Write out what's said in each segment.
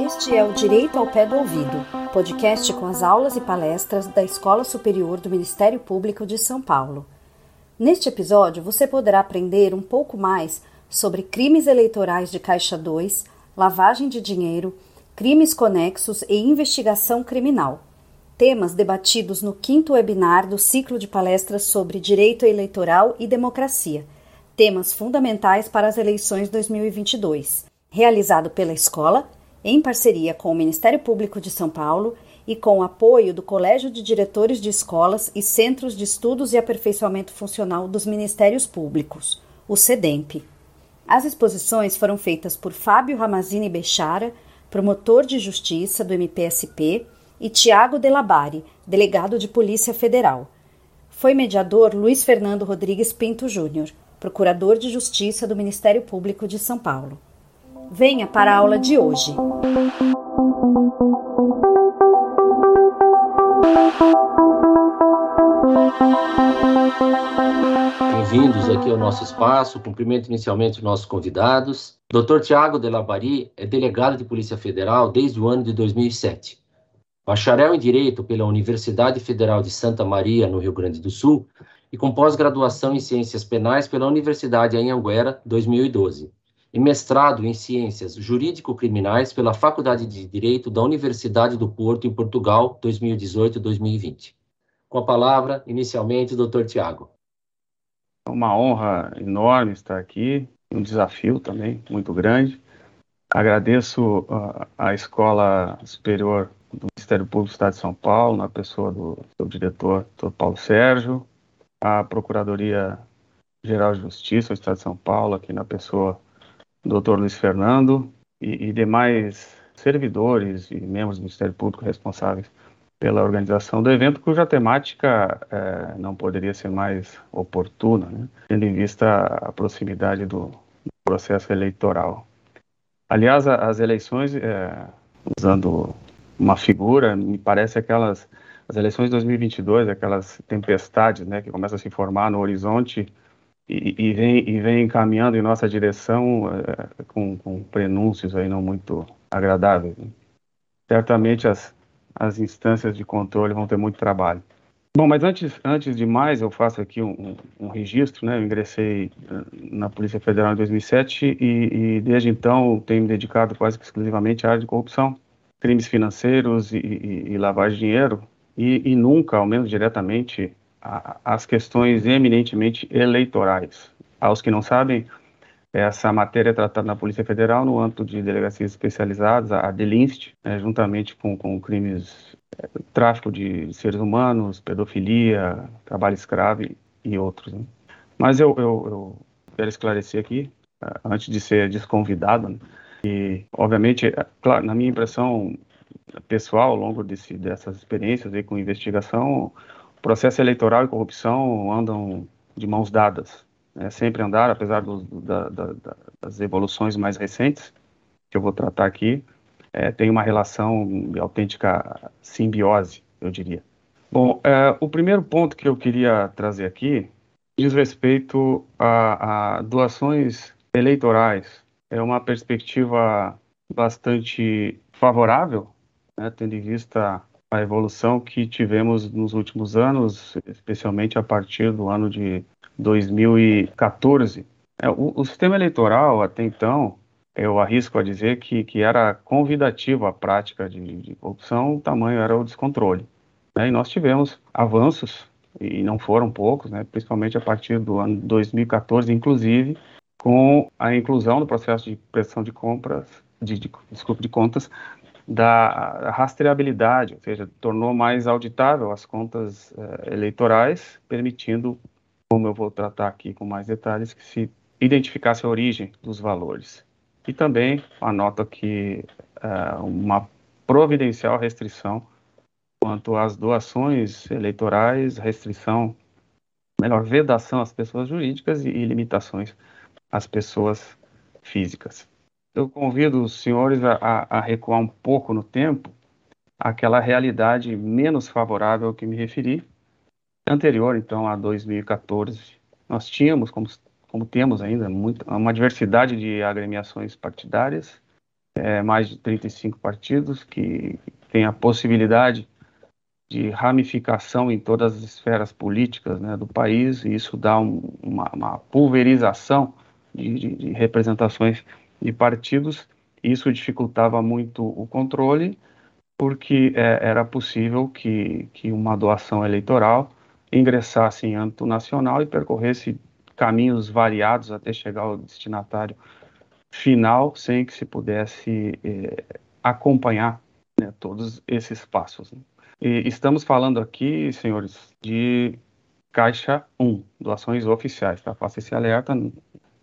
Este é o Direito ao pé do ouvido, podcast com as aulas e palestras da Escola Superior do Ministério Público de São Paulo. Neste episódio, você poderá aprender um pouco mais sobre crimes eleitorais de Caixa 2, lavagem de dinheiro, crimes conexos e investigação criminal. Temas debatidos no 5º webinar do Ciclo de palestras sobre Direito Eleitoral e Democracia, temas fundamentais para as eleições 2022, realizado pela Escola, em parceria com o Ministério Público de São Paulo e com o apoio do Colégio de Diretores de Escolas e Centros de Estudos e Aperfeiçoamento Funcional dos Ministérios Públicos, o SEDEMP. As exposições foram feitas por Fábio Ramazzini Bechara, promotor de justiça do MPSP, e Thiago Delabari, delegado de Polícia Federal. Foi mediador Luiz Fernando Rodrigues Pinto Júnior, procurador de Justiça do Ministério Público de São Paulo. Venha para a aula de hoje. Bem-vindos aqui ao nosso espaço. Cumprimento inicialmente os nossos convidados. Dr. Thiago Delabari é delegado de Polícia Federal desde o ano de 2007. Bacharel em Direito pela Universidade Federal de Santa Maria, no Rio Grande do Sul, e com pós-graduação em Ciências Penais pela Universidade Anhanguera, 2012, e mestrado em Ciências Jurídico-Criminais pela Faculdade de Direito da Universidade do Porto, em Portugal, 2018-2020. Com a palavra, inicialmente, o Dr. Thiago. É uma honra enorme estar aqui, um desafio também muito grande. Agradeço à Escola Superior do Ministério Público do Estado de São Paulo, na pessoa do seu diretor, Dr. Paulo Sérgio, a Procuradoria-Geral de Justiça do Estado de São Paulo, aqui na pessoa do Dr. Luiz Fernando, e demais servidores e membros do Ministério Público responsáveis pela organização do evento, cuja temática não poderia ser mais oportuna, né, tendo em vista a proximidade do processo eleitoral. Aliás, as eleições, usando uma figura, me parece as eleições de 2022, aquelas tempestades, né, que começam a se formar no horizonte e vem encaminhando em nossa direção com prenúncios aí não muito agradáveis, né? Certamente as instâncias de controle vão ter muito trabalho. Bom, mas antes de mais, eu faço aqui um registro, né? Eu ingressei na Polícia Federal em 2007 e desde então tenho me dedicado quase que exclusivamente à área de corrupção, crimes financeiros e lavagem de dinheiro, e nunca, ao menos diretamente, às questões eminentemente eleitorais. Aos que não sabem, essa matéria é tratada na Polícia Federal no âmbito de delegacias especializadas, a DELINST, né, juntamente com crimes, tráfico de seres humanos, pedofilia, trabalho escravo e outros, né? Mas eu quero esclarecer aqui, antes de ser desconvidado, né? E, obviamente, claro, na minha impressão pessoal, ao longo dessas experiências aí com investigação, processo eleitoral e corrupção andam de mãos dadas, né? Sempre andaram, apesar das evoluções mais recentes, que eu vou tratar aqui, tem uma relação de autêntica simbiose, eu diria. Bom, o primeiro ponto que eu queria trazer aqui diz respeito a doações eleitorais. É uma perspectiva bastante favorável, né, tendo em vista a evolução que tivemos nos últimos anos, especialmente a partir do ano de 2014. O sistema eleitoral, até então, eu arrisco a dizer que era convidativo à prática de corrupção, o tamanho era o descontrole, né, e nós tivemos avanços, e não foram poucos, né, principalmente a partir do ano 2014, inclusive, com a inclusão no processo de prestação de contas, da rastreabilidade, ou seja, tornou mais auditável as contas eleitorais, permitindo, como eu vou tratar aqui com mais detalhes, que se identificasse a origem dos valores. E também anoto aqui uma providencial restrição quanto às doações eleitorais, vedação às pessoas jurídicas e limitações as pessoas físicas. Eu convido os senhores a recuar um pouco no tempo àquela realidade menos favorável que me referi anterior, então, a 2014, nós tínhamos, como temos ainda, uma diversidade de agremiações partidárias, mais de 35 partidos que têm a possibilidade de ramificação em todas as esferas políticas, né, do país, e isso dá uma pulverização de representações de partidos. Isso dificultava muito o controle, porque era possível que uma doação eleitoral ingressasse em âmbito nacional e percorresse caminhos variados até chegar ao destinatário final, sem que se pudesse acompanhar, né, todos esses passos. Né? E estamos falando aqui, senhores, de Caixa 1, doações oficiais, tá? Faça esse alerta.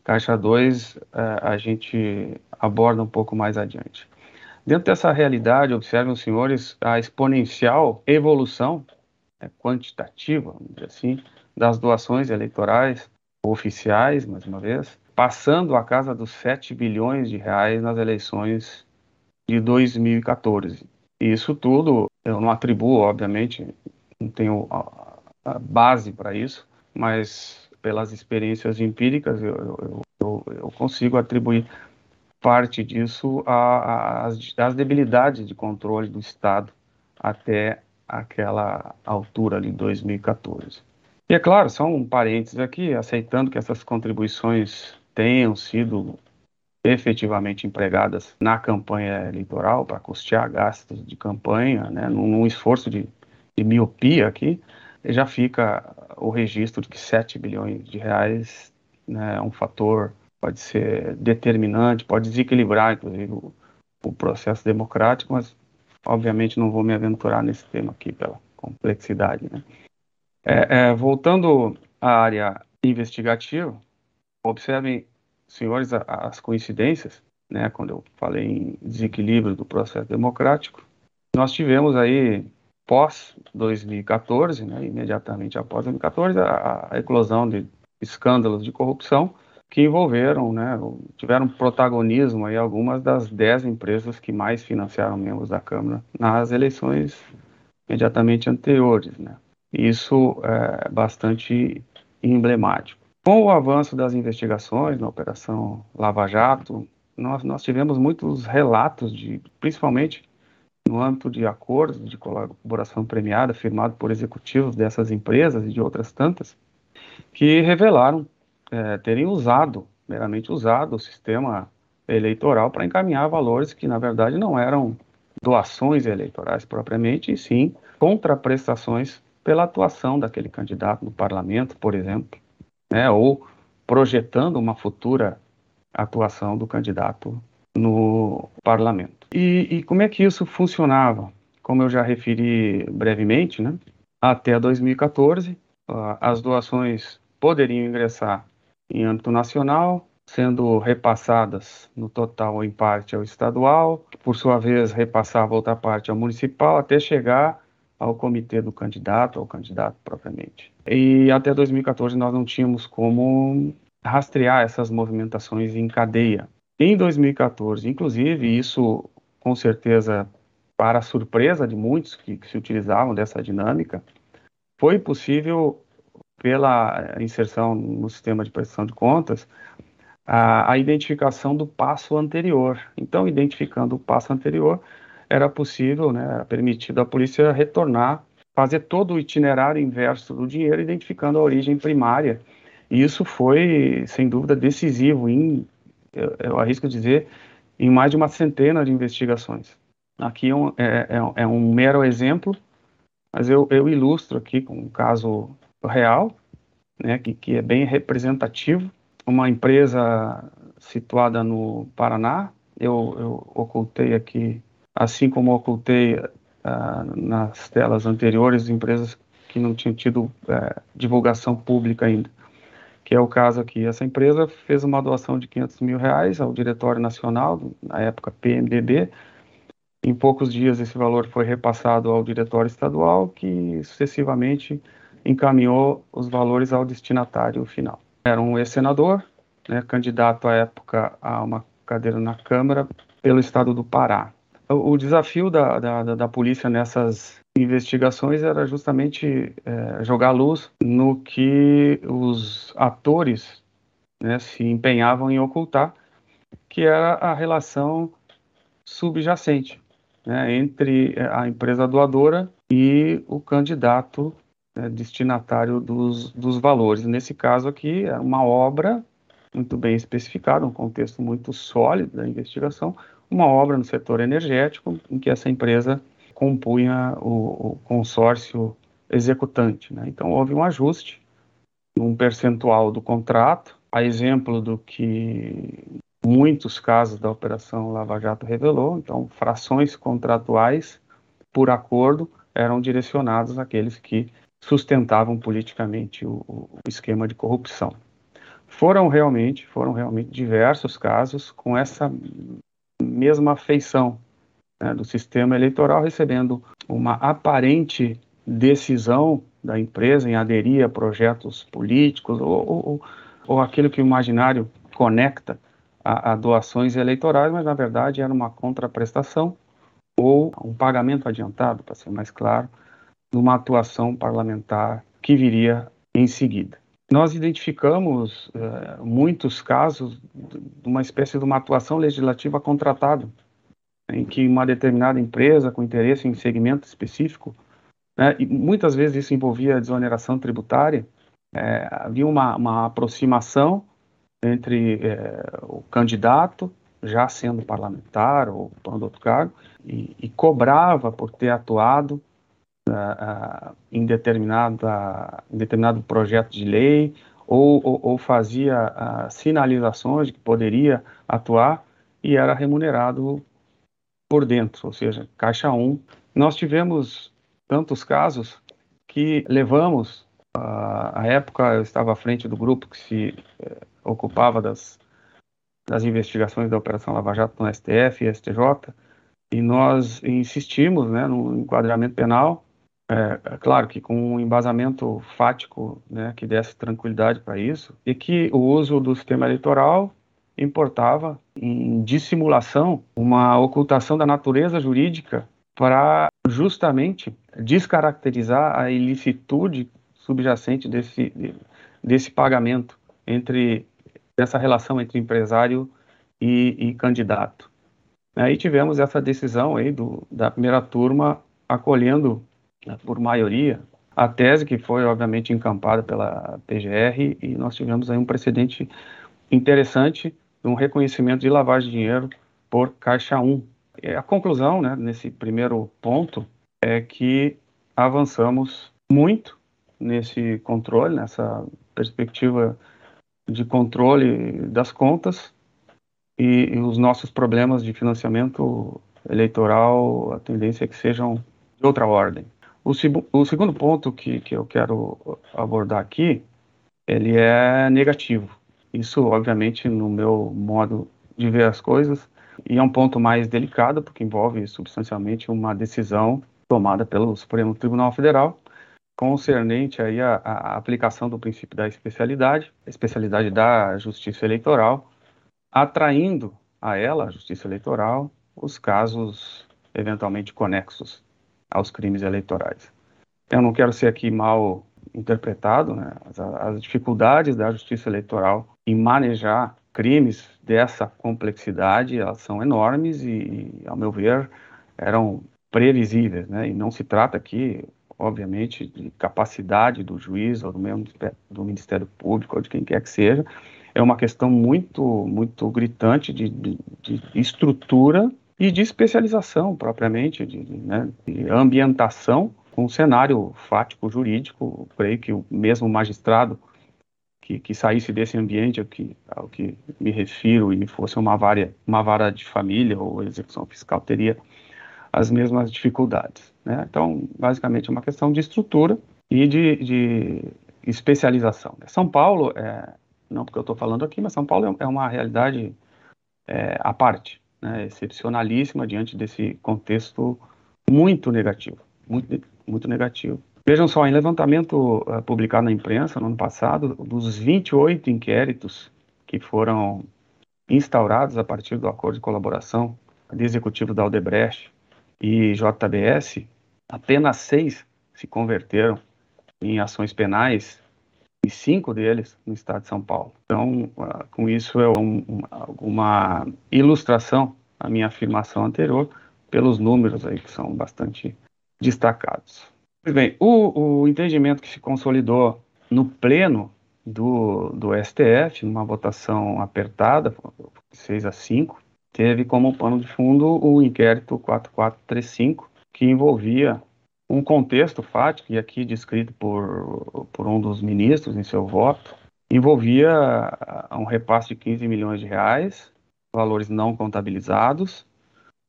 Caixa 2 a gente aborda um pouco mais adiante. Dentro dessa realidade, observem, senhores, a exponencial evolução quantitativa, vamos dizer assim, das doações eleitorais oficiais, mais uma vez, passando a casa dos 7 bilhões de reais nas eleições de 2014. E isso tudo, eu não atribuo, obviamente, não tenho a base para isso, mas pelas experiências empíricas eu consigo atribuir parte disso às debilidades de controle do Estado até aquela altura ali, 2014. E é claro, só um parênteses aqui, aceitando que essas contribuições tenham sido efetivamente empregadas na campanha eleitoral para custear gastos de campanha, né, num esforço de miopia aqui, já fica o registro de que 7 bilhões de reais, né, é um fator, pode ser determinante, pode desequilibrar, inclusive, o processo democrático, mas, obviamente, não vou me aventurar nesse tema aqui pela complexidade, né? Voltando à área investigativa, observem, senhores, as coincidências, né? Quando eu falei em desequilíbrio do processo democrático, nós tivemos aí, pós-2014, né, imediatamente após 2014, a eclosão de escândalos de corrupção que envolveram, né, tiveram protagonismo aí algumas das 10 empresas que mais financiaram membros da Câmara nas eleições imediatamente anteriores, né. Isso é bastante emblemático. Com o avanço das investigações na Operação Lava Jato, nós tivemos muitos relatos, principalmente no âmbito de acordos de colaboração premiada firmados por executivos dessas empresas e de outras tantas, que revelaram terem usado, meramente usado, o sistema eleitoral para encaminhar valores que, na verdade, não eram doações eleitorais propriamente, e sim contraprestações pela atuação daquele candidato no parlamento, por exemplo, né, ou projetando uma futura atuação do candidato no parlamento. E como é que isso funcionava? Como eu já referi brevemente, né, até 2014, as doações poderiam ingressar em âmbito nacional, sendo repassadas no total ou em parte ao estadual, que por sua vez repassava outra parte ao municipal, até chegar ao comitê do candidato, ao candidato propriamente. E até 2014 nós não tínhamos como rastrear essas movimentações em cadeia. Em 2014, inclusive, isso com certeza para a surpresa de muitos que se utilizavam dessa dinâmica, foi possível, pela inserção no sistema de prestação de contas, a identificação do passo anterior. Então, identificando o passo anterior, era possível, né, era permitido à polícia retornar, fazer todo o itinerário inverso do dinheiro, identificando a origem primária. E isso foi, sem dúvida, decisivo em, eu arrisco dizer, em mais de uma centena de investigações. Aqui é um mero exemplo, mas eu ilustro aqui com um caso real, né, que é bem representativo. Uma empresa situada no Paraná, eu ocultei aqui, assim como ocultei nas telas anteriores, empresas que não tinham tido divulgação pública ainda, que é o caso aqui. Essa empresa fez uma doação de 500 mil reais ao Diretório Nacional, na época PMDB. Em poucos dias esse valor foi repassado ao Diretório Estadual, que sucessivamente encaminhou os valores ao destinatário final. Era um ex-senador, né, candidato à época a uma cadeira na Câmara pelo estado do Pará. O desafio da polícia nessas investigações era justamente jogar luz no que os atores, né, se empenhavam em ocultar, que era a relação subjacente, né, entre a empresa doadora e o candidato, né, destinatário dos valores. Nesse caso aqui, é uma obra muito bem especificada, um contexto muito sólido da investigação, uma obra no setor energético em que essa empresa compunha o consórcio executante, né? Então, houve um ajuste, um percentual do contrato, a exemplo do que muitos casos da Operação Lava Jato revelou. Então, frações contratuais, por acordo, eram direcionados àqueles que sustentavam politicamente o esquema de corrupção. Foram realmente diversos casos com essa mesma feição, né, do sistema eleitoral, recebendo uma aparente decisão da empresa em aderir a projetos políticos ou aquilo que o imaginário conecta a doações eleitorais, mas na verdade era uma contraprestação ou um pagamento adiantado, para ser mais claro, de uma atuação parlamentar que viria em seguida. Nós identificamos muitos casos de uma espécie de uma atuação legislativa contratada, em que uma determinada empresa com interesse em segmento específico, né, e muitas vezes isso envolvia desoneração tributária, havia uma aproximação entre o candidato, já sendo parlamentar ou ocupando outro cargo, e cobrava por ter atuado em determinado projeto de lei ou fazia sinalizações de que poderia atuar e era remunerado por dentro, ou seja, Caixa 1. Nós tivemos tantos casos que levamos, à época eu estava à frente do grupo que se ocupava das investigações da Operação Lava Jato no STF e STJ, e nós insistimos, né, no enquadramento penal, claro que com um embasamento fático, né, que desse tranquilidade para isso, e que o uso do sistema eleitoral importava em dissimulação uma ocultação da natureza jurídica para justamente descaracterizar a ilicitude subjacente desse pagamento, dessa relação entre empresário e candidato. Aí tivemos essa decisão aí da primeira turma acolhendo, né, por maioria, a tese que foi obviamente encampada pela PGR, e nós tivemos aí um precedente interessante, um reconhecimento de lavagem de dinheiro por Caixa 1. A conclusão, né, nesse primeiro ponto é que avançamos muito nesse controle, nessa perspectiva de controle das contas, e os nossos problemas de financiamento eleitoral, a tendência é que sejam de outra ordem. O segundo ponto que eu quero abordar aqui, ele é negativo. Isso, obviamente, no meu modo de ver as coisas, e é um ponto mais delicado, porque envolve substancialmente uma decisão tomada pelo Supremo Tribunal Federal, concernente aí à aplicação do princípio da especialidade da justiça eleitoral, atraindo a ela, a justiça eleitoral, os casos eventualmente conexos aos crimes eleitorais. Eu não quero ser aqui mal interpretado, né? As dificuldades da justiça eleitoral em manejar crimes dessa complexidade, elas são enormes e, ao meu ver, eram previsíveis, né? E não se trata aqui, obviamente, de capacidade do juiz ou do Ministério Público ou de quem quer que seja. É uma questão muito, muito gritante de estrutura e de especialização propriamente, né, de ambientação com um cenário fático jurídico. Creio que o mesmo magistrado que saísse desse ambiente ao que me refiro e fosse uma vara de família ou execução fiscal teria as mesmas dificuldades, né? Então, basicamente, é uma questão de estrutura e de especialização. São Paulo, não porque eu estou falando aqui, mas São Paulo é uma realidade à parte, né, excepcionalíssima diante desse contexto muito negativo, muito, muito negativo. Vejam só, em levantamento publicado na imprensa no ano passado, dos 28 inquéritos que foram instaurados a partir do acordo de colaboração de executivo da Odebrecht e JBS, apenas 6 se converteram em ações penais e 5 deles no estado de São Paulo. Então, com isso é uma ilustração à minha afirmação anterior pelos números aí que são bastante destacados. Pois bem, o entendimento que se consolidou no pleno do STF, numa votação apertada, 6-5, teve como pano de fundo o inquérito 4435, que envolvia um contexto fático, e aqui descrito por um dos ministros em seu voto, envolvia um repasse de 15 milhões de reais, valores não contabilizados,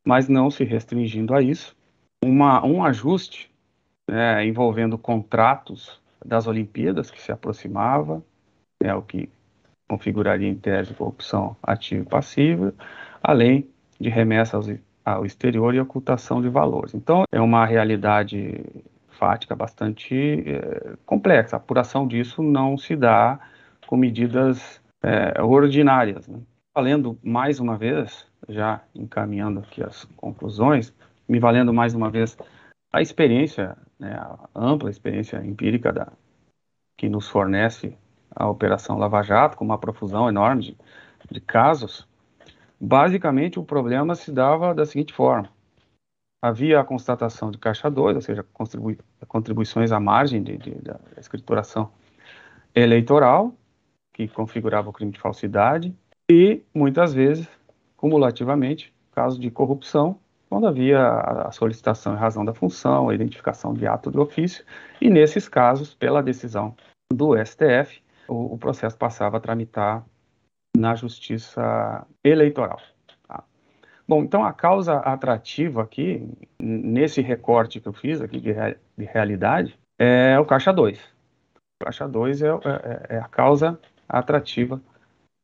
mas não se restringindo a isso, um ajuste, né, envolvendo contratos das Olimpíadas que se aproximava, né, o que configuraria em tese corrupção ativa e passiva, além de remessa ao exterior e ocultação de valores. Então, é uma realidade fática bastante complexa. A apuração disso não se dá com medidas ordinárias, né? Valendo mais uma vez, já encaminhando aqui as conclusões, me valendo mais uma vez a experiência, né, a ampla experiência empírica que nos fornece a Operação Lava Jato, com uma profusão enorme de casos. Basicamente, o problema se dava da seguinte forma: havia a constatação de Caixa 2, ou seja, contribuições à margem da escrituração eleitoral, que configurava o crime de falsidade, e, muitas vezes, cumulativamente, caso de corrupção, quando havia a solicitação em razão da função, a identificação de ato de ofício, e nesses casos, pela decisão do STF, o processo passava a tramitar na justiça eleitoral. Tá? Bom, então a causa atrativa aqui, nesse recorte que eu fiz aqui de realidade, é o Caixa 2. O Caixa 2 é a causa atrativa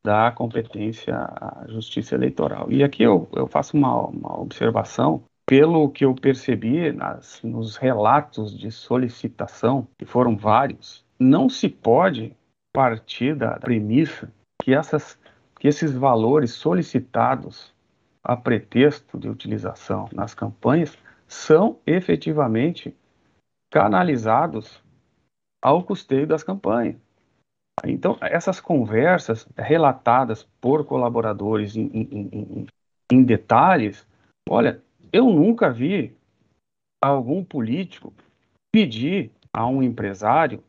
da competência à justiça eleitoral. E aqui eu faço uma observação. Pelo que eu percebi nos relatos de solicitação, que foram vários, não se pode partir da premissa que esses valores solicitados a pretexto de utilização nas campanhas são efetivamente canalizados ao custeio das campanhas. Então, essas conversas relatadas por colaboradores em detalhes, olha, eu nunca vi algum político pedir a um empresário,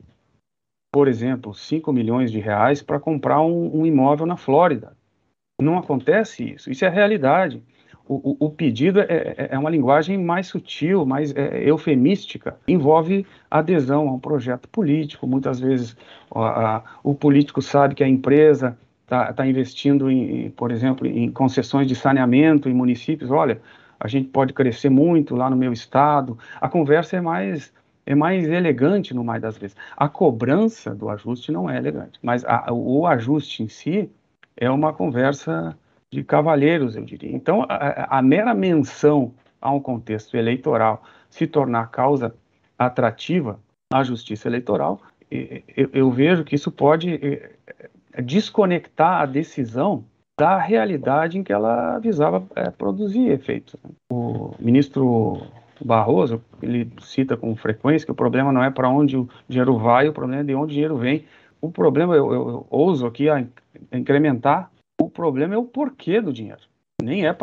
por exemplo, 5 milhões de reais para comprar um imóvel na Flórida. Não acontece isso, isso é a realidade. O pedido é uma linguagem mais sutil, mais eufemística. Envolve adesão a um projeto político. Muitas vezes o político sabe que a empresa está investindo, por exemplo, em concessões de saneamento em municípios. Olha, a gente pode crescer muito lá no meu estado. A conversa é mais elegante, no mais das vezes. A cobrança do ajuste não é elegante, mas o ajuste em si é uma conversa de cavalheiros, eu diria. Então, a mera menção a um contexto eleitoral se tornar causa atrativa à justiça eleitoral, eu vejo que isso pode desconectar a decisão da realidade em que ela visava produzir efeitos. O ministro Barroso, ele cita com frequência que o problema não é para onde o dinheiro vai, o problema é de onde o dinheiro vem. O problema, eu ouso aqui incrementar, o problema é o porquê do dinheiro. Nem é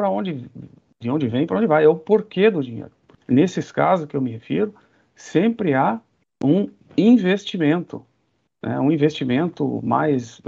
de onde vem, para onde vai, é o porquê do dinheiro. Nesses casos que eu me refiro, sempre há um investimento, né? Um investimento mais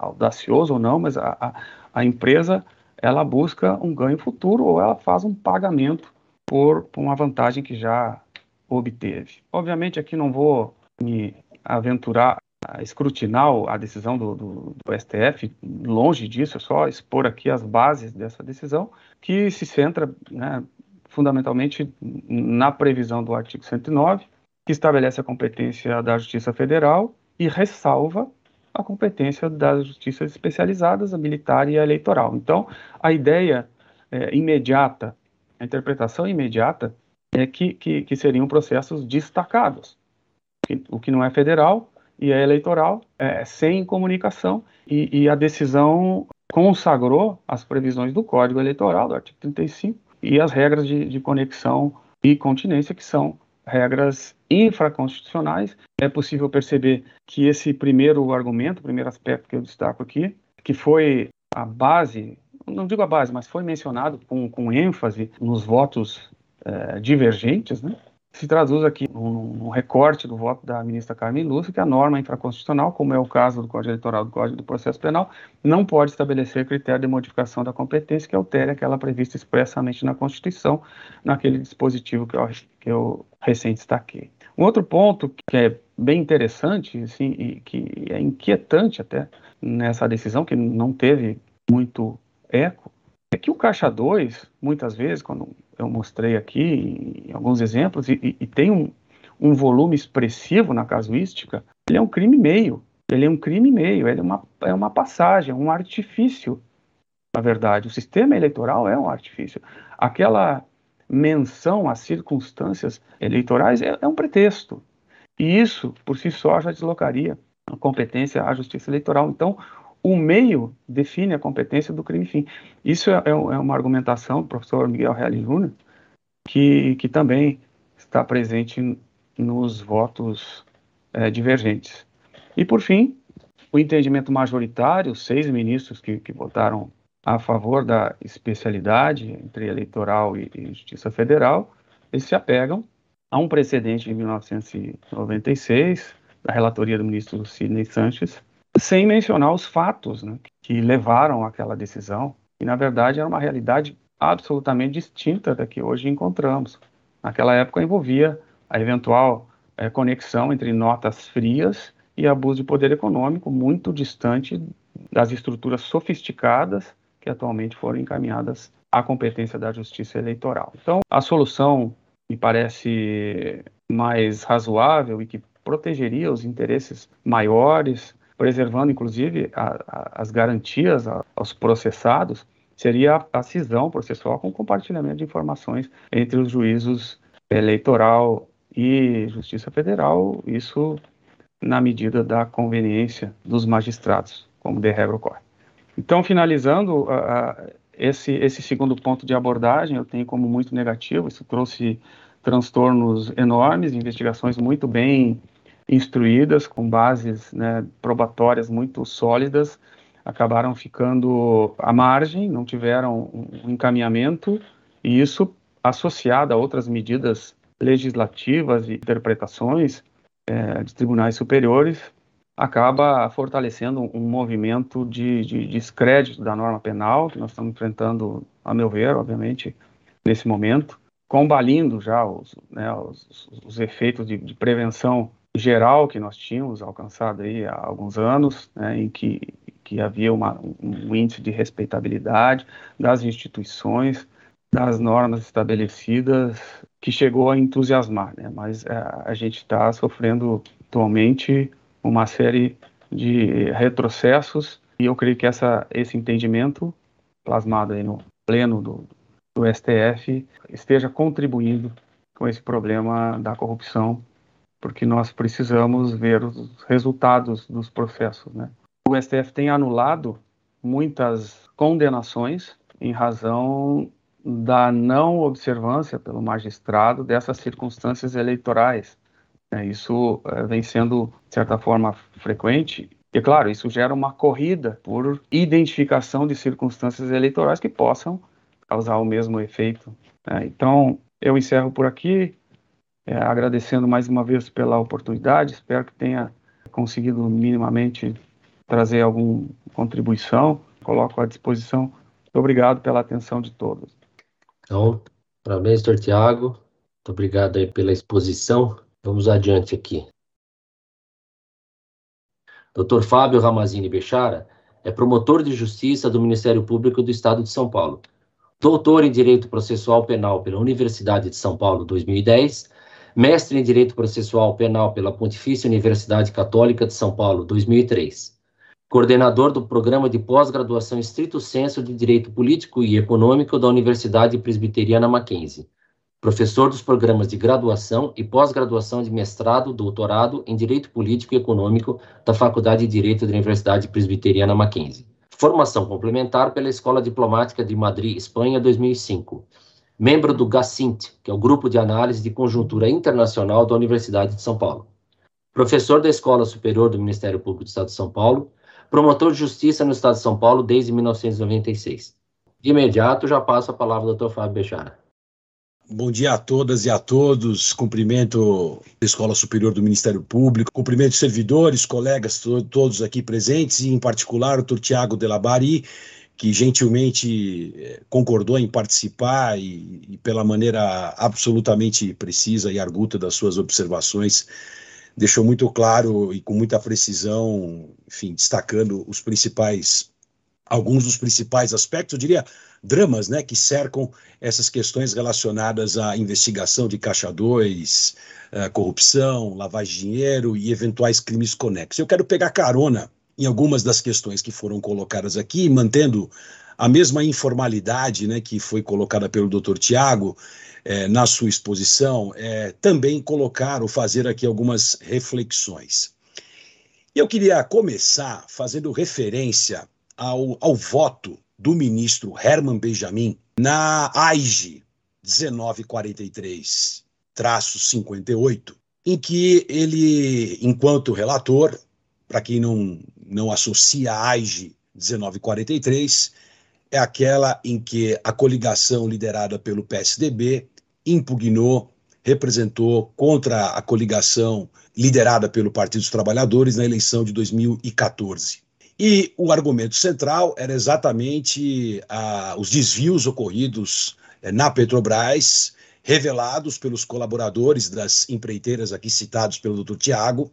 audacioso ou não, mas a empresa, ela busca um ganho futuro ou ela faz um pagamento por uma vantagem que já obteve. Obviamente, aqui não vou me aventurar a escrutinar a decisão do STF, longe disso, é só expor aqui as bases dessa decisão, que se centra, né, fundamentalmente na previsão do artigo 109, que estabelece a competência da Justiça Federal e ressalva a competência das justiças especializadas, a militar e a eleitoral. Então, a ideia imediata, a interpretação imediata é que seriam processos destacados. O que não é federal e é eleitoral, sem comunicação. E a decisão consagrou as previsões do Código Eleitoral, do artigo 35, e as regras de conexão e continência, que são regras infraconstitucionais. É possível perceber que esse primeiro argumento, o primeiro aspecto que eu destaco aqui, que foi a base, não digo a base, mas foi mencionado com ênfase nos votos divergentes, né? Se traduz aqui num recorte do voto da ministra Carmen Lúcia, que a norma infraconstitucional, como é o caso do Código Eleitoral e do Código do Processo Penal, não pode estabelecer critério de modificação da competência que altere aquela prevista expressamente na Constituição, naquele dispositivo que eu recém destaquei. Um outro ponto que é bem interessante, assim, e que é inquietante até nessa decisão, que não teve muito eco, é que o Caixa 2, muitas vezes, quando eu mostrei aqui em alguns exemplos, e tem um volume expressivo na casuística, ele é um crime meio, ele é uma passagem, um artifício, na verdade. O sistema eleitoral é um artifício. Aquela menção às circunstâncias eleitorais é um pretexto. E isso, por si só, já deslocaria a competência à justiça eleitoral. Então, o meio define a competência do crime-fim. Isso é uma argumentação do professor Miguel Reale Júnior, que também está presente nos votos divergentes. E, por fim, o entendimento majoritário, 6 ministros que votaram a favor da especialidade entre eleitoral e justiça federal, eles se apegam a um precedente de 1996, da relatoria do ministro Sidney Sanches, sem mencionar os fatos, né, que levaram àquela decisão, que na verdade era uma realidade absolutamente distinta da que hoje encontramos. Naquela época envolvia a eventual conexão entre notas frias e abuso de poder econômico, muito distante das estruturas sofisticadas que atualmente foram encaminhadas à competência da justiça eleitoral. Então, a solução me parece mais razoável e que protegeria os interesses maiores, preservando, inclusive, as garantias aos processados, seria a cisão processual com compartilhamento de informações entre os juízos eleitoral e Justiça Federal, isso na medida da conveniência dos magistrados, como de regra ocorre. Então, finalizando esse segundo ponto de abordagem, eu tenho como muito negativo, isso trouxe transtornos enormes, investigações muito bem instruídas, com bases, né, probatórias muito sólidas, acabaram ficando à margem, não tiveram um encaminhamento, e isso, associado a outras medidas legislativas e interpretações de tribunais superiores, acaba fortalecendo um movimento de descrédito da norma penal, que nós estamos enfrentando, a meu ver, obviamente, nesse momento, combalindo já os efeitos de prevenção geral que nós tínhamos alcançado aí há alguns anos, né, em que havia um índice de respeitabilidade das instituições, das normas estabelecidas, que chegou a entusiasmar, né, mas a gente está sofrendo atualmente uma série de retrocessos, e eu creio que esse entendimento plasmado aí no pleno do STF esteja contribuindo com esse problema da corrupção, porque nós precisamos ver os resultados dos processos, né? O STF tem anulado muitas condenações em razão da não observância pelo magistrado dessas circunstâncias eleitorais. Isso vem sendo, de certa forma, frequente. E, claro, isso gera uma corrida por identificação de circunstâncias eleitorais que possam causar o mesmo efeito. Então, eu encerro por aqui. Agradecendo mais uma vez pela oportunidade, espero que tenha conseguido minimamente trazer alguma contribuição, coloco à disposição. Muito obrigado pela atenção de todos. Então, parabéns, Dr. Thiago, muito obrigado aí pela exposição. Vamos adiante aqui. Dr. Fábio Ramazzini Bechara é promotor de Justiça do Ministério Público do Estado de São Paulo, doutor em Direito Processual Penal pela Universidade de São Paulo 2010, mestre em Direito Processual Penal pela Pontifícia Universidade Católica de São Paulo, 2003. Coordenador do Programa de Pós-Graduação Stricto Sensu de Direito Político e Econômico da Universidade Presbiteriana Mackenzie. Professor dos programas de graduação e pós-graduação de mestrado, doutorado em Direito Político e Econômico da Faculdade de Direito da Universidade Presbiteriana Mackenzie. Formação complementar pela Escola Diplomática de Madrid, Espanha, 2005. membro do GACINT, que é o Grupo de Análise de Conjuntura Internacional da Universidade de São Paulo, professor da Escola Superior do Ministério Público do Estado de São Paulo, promotor de justiça no Estado de São Paulo desde 1996. De imediato, já passo a palavra ao doutor Fábio Bechara. Bom dia a todas e a todos, cumprimento a Escola Superior do Ministério Público, cumprimento os servidores, colegas, todos aqui presentes, e em particular o Dr. Thiago Delabari, que gentilmente concordou em participar e pela maneira absolutamente precisa e arguta das suas observações, deixou muito claro e com muita precisão, enfim, destacando os principais, alguns dos principais aspectos, eu diria, dramas, né, que cercam essas questões relacionadas à investigação de Caixa 2, corrupção, lavagem de dinheiro e eventuais crimes conexos. Eu quero pegar carona em algumas das questões que foram colocadas aqui, mantendo a mesma informalidade, né, que foi colocada pelo Dr. Thiago na sua exposição, também colocar ou fazer aqui algumas reflexões. Eu queria começar fazendo referência ao voto do ministro Herman Benjamin na AIJE 1943-58, em que ele, enquanto relator, para quem não associa a AIJE 1943, é aquela em que a coligação liderada pelo PSDB impugnou, representou contra a coligação liderada pelo Partido dos Trabalhadores na eleição de 2014. E o argumento central era exatamente os desvios ocorridos na Petrobras, revelados pelos colaboradores das empreiteiras aqui citados pelo Dr. Thiago,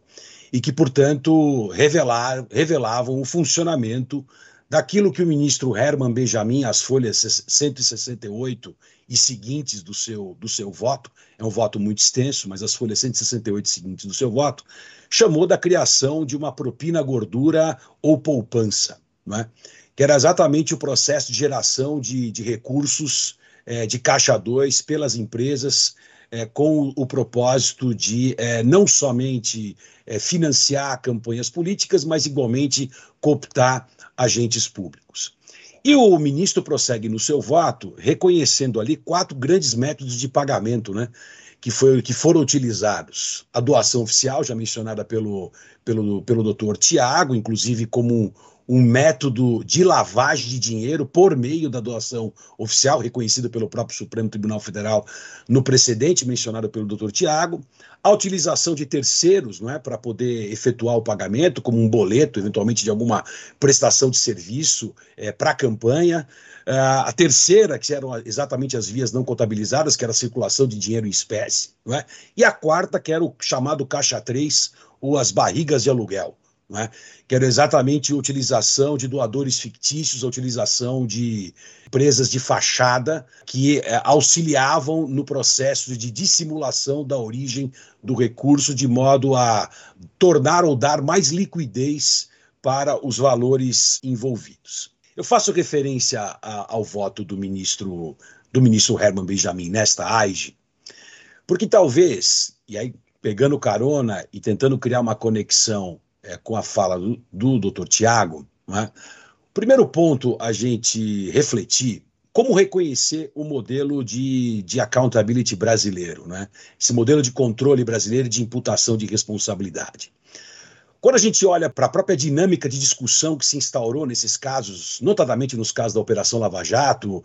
e que, portanto, revelavam o funcionamento daquilo que o ministro Herman Benjamin, as folhas 168 e seguintes do seu voto, é um voto muito extenso, mas as folhas 168 e seguintes do seu voto, chamou da criação de uma propina gordura ou poupança, não é? Que era exatamente o processo de geração de recursos de Caixa 2 pelas empresas, com o propósito de não somente financiar campanhas políticas, mas igualmente cooptar agentes públicos. E o ministro prossegue no seu voto, reconhecendo ali 4 grandes métodos de pagamento, né, que foram utilizados. A doação oficial, já mencionada pelo doutor Thiago, inclusive como um método de lavagem de dinheiro por meio da doação oficial, reconhecido pelo próprio Supremo Tribunal Federal no precedente mencionado pelo Dr. Thiago, a utilização de terceiros, não é, para poder efetuar o pagamento, como um boleto, eventualmente de alguma prestação de serviço para a campanha, a terceira, que eram exatamente as vias não contabilizadas, que era a circulação de dinheiro em espécie, não é? E a quarta, que era o chamado Caixa 3, ou as barrigas de aluguel, não é? Que era exatamente a utilização de doadores fictícios, a utilização de empresas de fachada que auxiliavam no processo de dissimulação da origem do recurso, de modo a tornar ou dar mais liquidez para os valores envolvidos. Eu faço referência ao voto do ministro Herman Benjamin nesta AIJE, porque talvez, e aí pegando carona e tentando criar uma conexão com a fala do doutor Thiago, né? Primeiro ponto, a gente refletir como reconhecer o modelo de accountability brasileiro, né? Esse modelo de controle brasileiro de imputação de responsabilidade. Quando a gente olha para a própria dinâmica de discussão que se instaurou nesses casos, notadamente nos casos da Operação Lava Jato,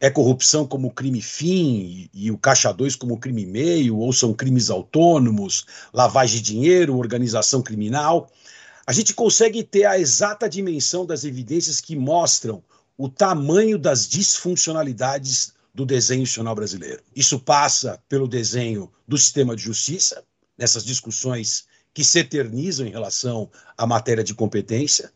é corrupção como crime fim e o Caixa 2 como crime meio, ou são crimes autônomos, lavagem de dinheiro, organização criminal, a gente consegue ter a exata dimensão das evidências que mostram o tamanho das disfuncionalidades do desenho institucional brasileiro. Isso passa pelo desenho do sistema de justiça, nessas discussões que se eternizam em relação à matéria de competência,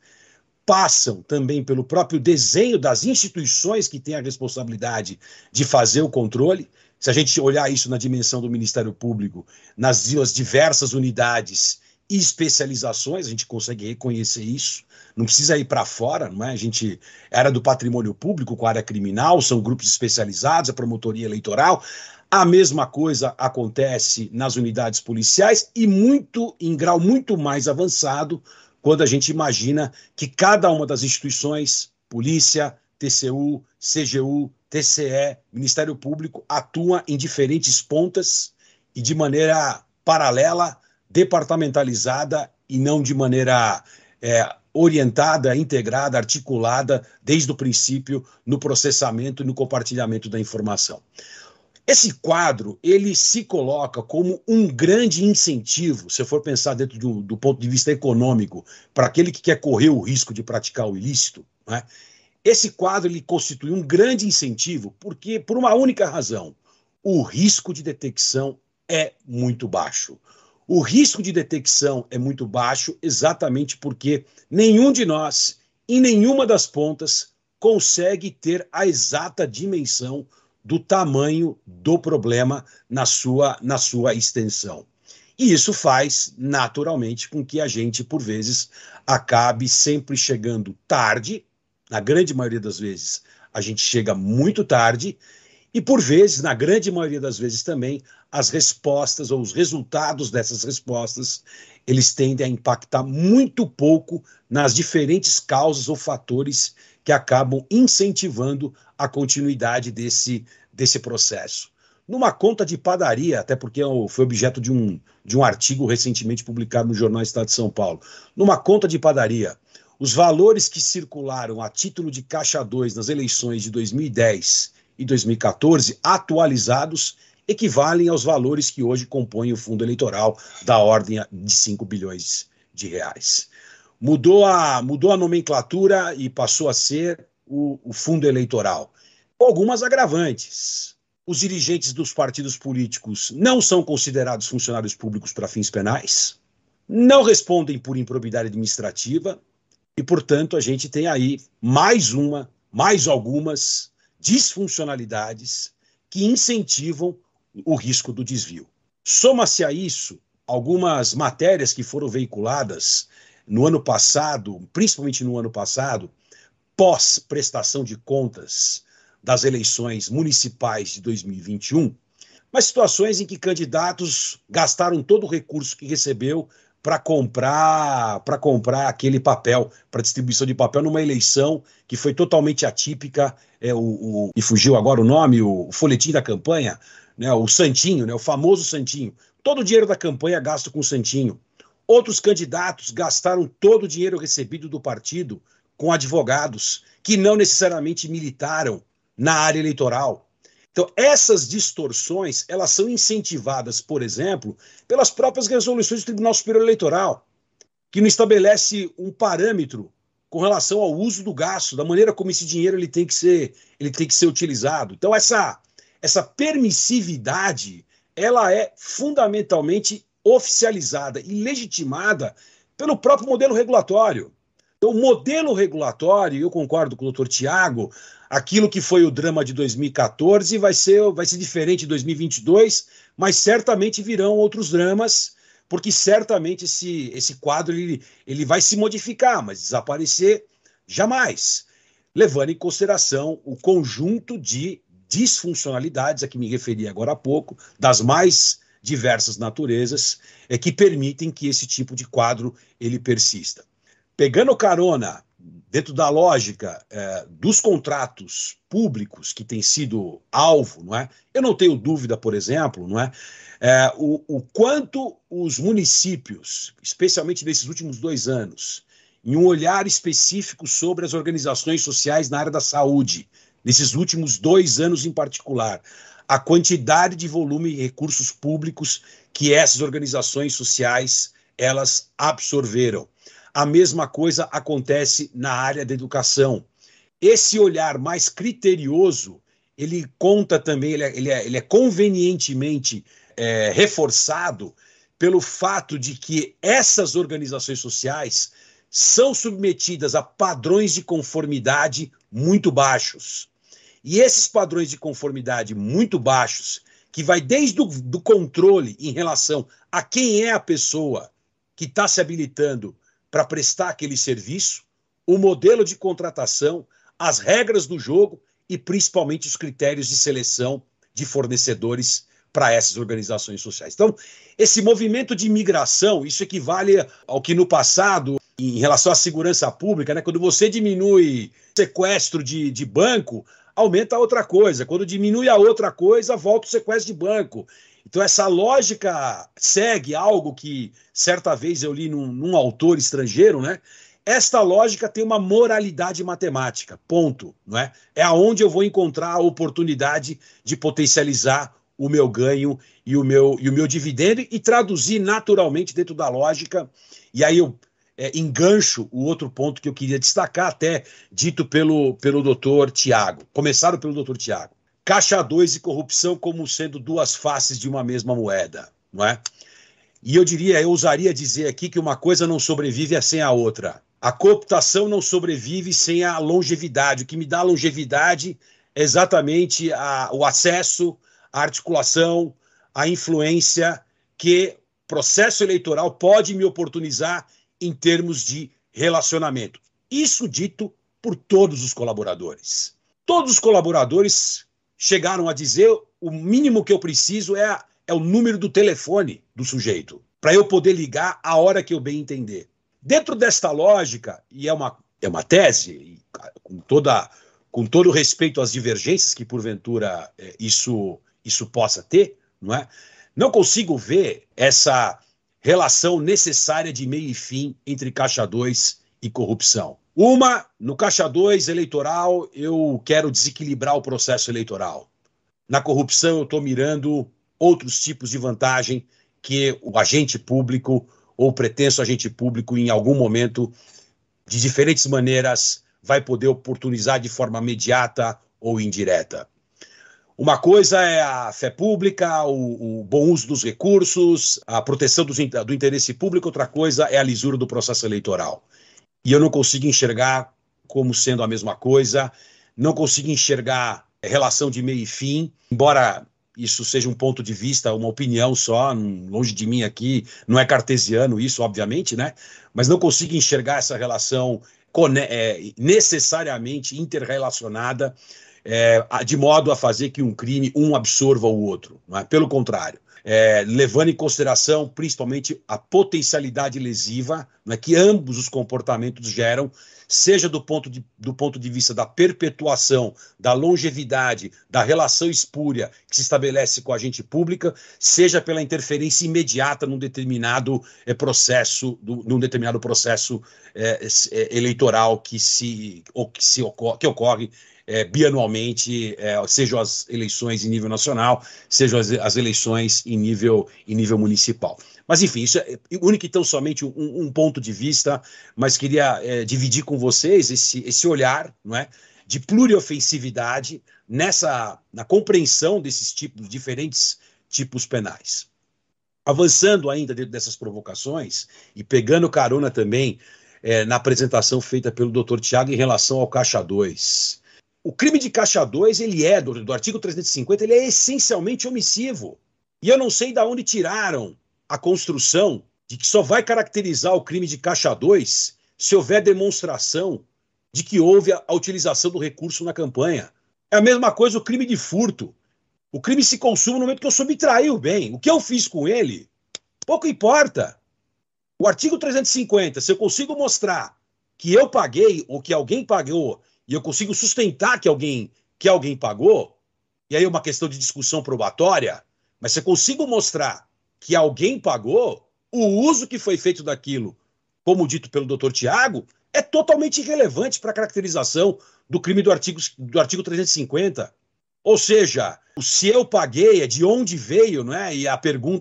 passam também pelo próprio desenho das instituições que têm a responsabilidade de fazer o controle. Se a gente olhar isso na dimensão do Ministério Público, nas suas diversas unidades e especializações, a gente consegue reconhecer isso. Não precisa ir para fora, não é? A gente era do patrimônio público com a área criminal, são grupos especializados, a promotoria eleitoral. A mesma coisa acontece nas unidades policiais e em grau muito mais avançado, quando a gente imagina que cada uma das instituições, polícia, TCU, CGU, TCE, Ministério Público, atua em diferentes pontas e de maneira paralela, departamentalizada e não de maneira orientada, integrada, articulada desde o princípio no processamento e no compartilhamento da informação. Esse quadro, ele se coloca como um grande incentivo, se for pensar dentro do ponto de vista econômico, para aquele que quer correr o risco de praticar o ilícito, né? Esse quadro, ele constitui um grande incentivo porque, por uma única razão, o risco de detecção é muito baixo. O risco de detecção é muito baixo exatamente porque nenhum de nós, em nenhuma das pontas, consegue ter a exata dimensão do tamanho do problema na sua extensão. E isso faz, naturalmente, com que a gente, por vezes, acabe sempre chegando tarde, na grande maioria das vezes a gente chega muito tarde, e por vezes, na grande maioria das vezes também, as respostas ou os resultados dessas respostas, eles tendem a impactar muito pouco nas diferentes causas ou fatores que acabam incentivando a continuidade desse processo. Numa conta de padaria, até porque foi objeto de um artigo recentemente publicado no jornal Estado de São Paulo, numa conta de padaria, os valores que circularam a título de Caixa 2 nas eleições de 2010 e 2014, atualizados, equivalem aos valores que hoje compõem o fundo eleitoral da ordem de 5 bilhões de reais. Mudou a nomenclatura e passou a ser o fundo eleitoral, com algumas agravantes. Os dirigentes dos partidos políticos não são considerados funcionários públicos para fins penais, não respondem por improbidade administrativa e, portanto, a gente tem aí mais algumas disfuncionalidades que incentivam o risco do desvio. Soma-se a isso algumas matérias que foram veiculadas no ano passado, principalmente no ano passado, pós-prestação de contas das eleições municipais de 2021, mas situações em que candidatos gastaram todo o recurso que recebeu para comprar aquele papel, para distribuição de papel numa eleição que foi totalmente atípica, e fugiu agora o nome, o folhetim da campanha, né, o santinho, né, o famoso santinho. Todo o dinheiro da campanha gasto com o santinho. Outros candidatos gastaram todo o dinheiro recebido do partido com advogados que não necessariamente militaram na área eleitoral. Então, essas distorções, elas são incentivadas, por exemplo, pelas próprias resoluções do Tribunal Superior Eleitoral, que não estabelece um parâmetro com relação ao uso do gasto, da maneira como esse dinheiro ele tem que ser utilizado. Então, essa permissividade, ela é fundamentalmente oficializada e legitimada pelo próprio modelo regulatório. Então, o modelo regulatório, eu concordo com o doutor Thiago, aquilo que foi o drama de 2014 vai ser diferente em 2022, mas certamente virão outros dramas, porque certamente esse quadro ele vai se modificar, mas desaparecer jamais, levando em consideração o conjunto de disfuncionalidades a que me referi agora há pouco, das mais diversas naturezas, que permitem que esse tipo de quadro ele persista. Pegando carona dentro da lógica dos contratos públicos que têm sido alvo, não é? Eu não tenho dúvida, por exemplo, não é? O quanto os municípios, especialmente nesses últimos 2 anos, em um olhar específico sobre as organizações sociais na área da saúde, nesses últimos 2 anos em particular, a quantidade de volume e recursos públicos que essas organizações sociais elas absorveram. A mesma coisa acontece na área da educação. Esse olhar mais criterioso, ele conta também, ele é convenientemente reforçado pelo fato de que essas organizações sociais são submetidas a padrões de conformidade muito baixos. E esses padrões de conformidade muito baixos, que vai desde do controle em relação a quem é a pessoa que está se habilitando para prestar aquele serviço, o modelo de contratação, as regras do jogo e principalmente os critérios de seleção de fornecedores para essas organizações sociais. Então, esse movimento de migração, isso equivale ao que no passado, em relação à segurança pública, né, quando você diminui sequestro de banco, aumenta a outra coisa. Quando diminui a outra coisa, volta o sequestro de banco. Então, essa lógica segue algo que, certa vez, eu li num autor estrangeiro, né? Esta lógica tem uma moralidade matemática, ponto. Não é? É aonde eu vou encontrar a oportunidade de potencializar o meu ganho e o meu dividendo e traduzir naturalmente dentro da lógica. E aí eu engancho o outro ponto que eu queria destacar, até dito pelo doutor Thiago. Começaram pelo doutor Thiago. Caixa 2 e corrupção como sendo duas faces de uma mesma moeda, não é? E eu ousaria dizer aqui que uma coisa não sobrevive sem a outra. A cooptação não sobrevive sem a longevidade. O que me dá longevidade é exatamente o acesso, a articulação, a influência que o processo eleitoral pode me oportunizar em termos de relacionamento. Isso dito por todos os colaboradores. Todos os colaboradores chegaram a dizer: o mínimo que eu preciso é o número do telefone do sujeito, para eu poder ligar a hora que eu bem entender. Dentro desta lógica, e é uma tese, e com todo respeito às divergências que, porventura, isso possa ter, não é? Não consigo ver essa relação necessária de meio e fim entre Caixa 2 e corrupção. Uma, no Caixa 2 eleitoral, eu quero desequilibrar o processo eleitoral. Na corrupção, eu estou mirando outros tipos de vantagem que o agente público ou o pretenso agente público, em algum momento, de diferentes maneiras, vai poder oportunizar de forma imediata ou indireta. Uma coisa é a fé pública, o bom uso dos recursos, a proteção do interesse público. Outra coisa é a lisura do processo eleitoral. E eu não consigo enxergar como sendo a mesma coisa, não consigo enxergar relação de meio e fim, embora isso seja um ponto de vista, uma opinião só, longe de mim aqui, não é cartesiano isso, obviamente, né? Mas não consigo enxergar essa relação necessariamente interrelacionada, de modo a fazer que um crime absorva o outro, não é? Pelo contrário, levando em consideração principalmente a potencialidade lesiva, não é, que ambos os comportamentos geram, seja do ponto de vista da perpetuação, da longevidade, da relação espúria que se estabelece com a agente pública, seja pela interferência imediata num determinado processo eleitoral que ocorre bianualmente, sejam as eleições em nível nacional, sejam as eleições em nível municipal. Mas, enfim, isso é único e tão somente um ponto de vista, mas queria dividir com vocês esse olhar, não é, de pluriofensividade na compreensão desses diferentes tipos penais. Avançando ainda dentro dessas provocações e pegando carona também na apresentação feita pelo Dr. Thiago em relação ao Caixa 2. O crime de Caixa 2, ele é, do artigo 350, ele é essencialmente omissivo. E eu não sei de onde tiraram a construção de que só vai caracterizar o crime de Caixa 2 se houver demonstração de que houve a utilização do recurso na campanha. É a mesma coisa o crime de furto. O crime se consuma no momento que eu subtraí o bem. O que eu fiz com ele, pouco importa. O artigo 350, se eu consigo mostrar que eu paguei ou que alguém pagou, e eu consigo sustentar que alguém pagou, e aí é uma questão de discussão probatória, mas se eu consigo mostrar que alguém pagou, o uso que foi feito daquilo, como dito pelo Dr. Thiago, é totalmente irrelevante para a caracterização do crime do artigo 350. Ou seja, o se eu paguei é de onde veio, né? E a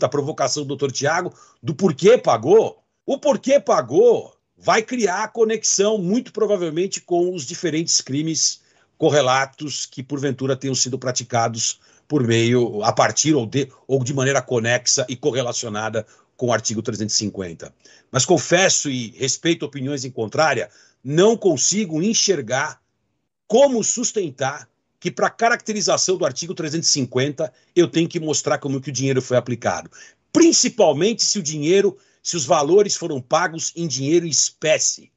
provocação do Dr. Thiago, do porquê pagou. O porquê pagou vai criar conexão, muito provavelmente, com os diferentes crimes correlatos que, porventura, tenham sido praticados a partir ou de maneira conexa e correlacionada com o artigo 350. Mas confesso e respeito opiniões em contrária, não consigo enxergar como sustentar que para a caracterização do artigo 350 eu tenho que mostrar como que o dinheiro foi aplicado. Principalmente se os valores foram pagos em dinheiro e espécie.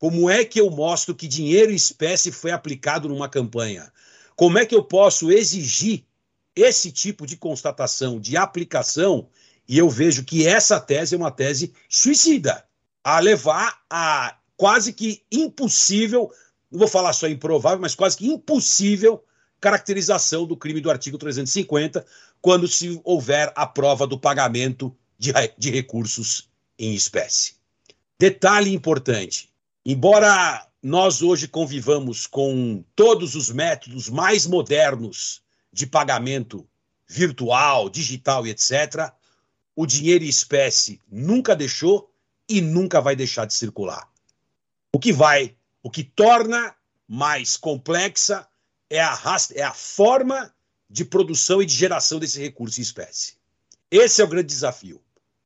Como é que eu mostro que dinheiro e espécie foi aplicado numa campanha? Como é que eu posso exigir esse tipo de constatação, de aplicação? E eu vejo que essa tese é uma tese suicida, a levar a quase que impossível não vou falar só improvável, mas quase que impossível caracterização do crime do artigo 350, quando se houver a prova do pagamento de recursos em espécie. Detalhe importante, embora nós hoje convivamos com todos os métodos mais modernos de pagamento virtual, digital e etc., o dinheiro em espécie nunca deixou e nunca vai deixar de circular. O que torna mais complexa é a forma de produção e de geração desse recurso em espécie. Esse é o grande desafio,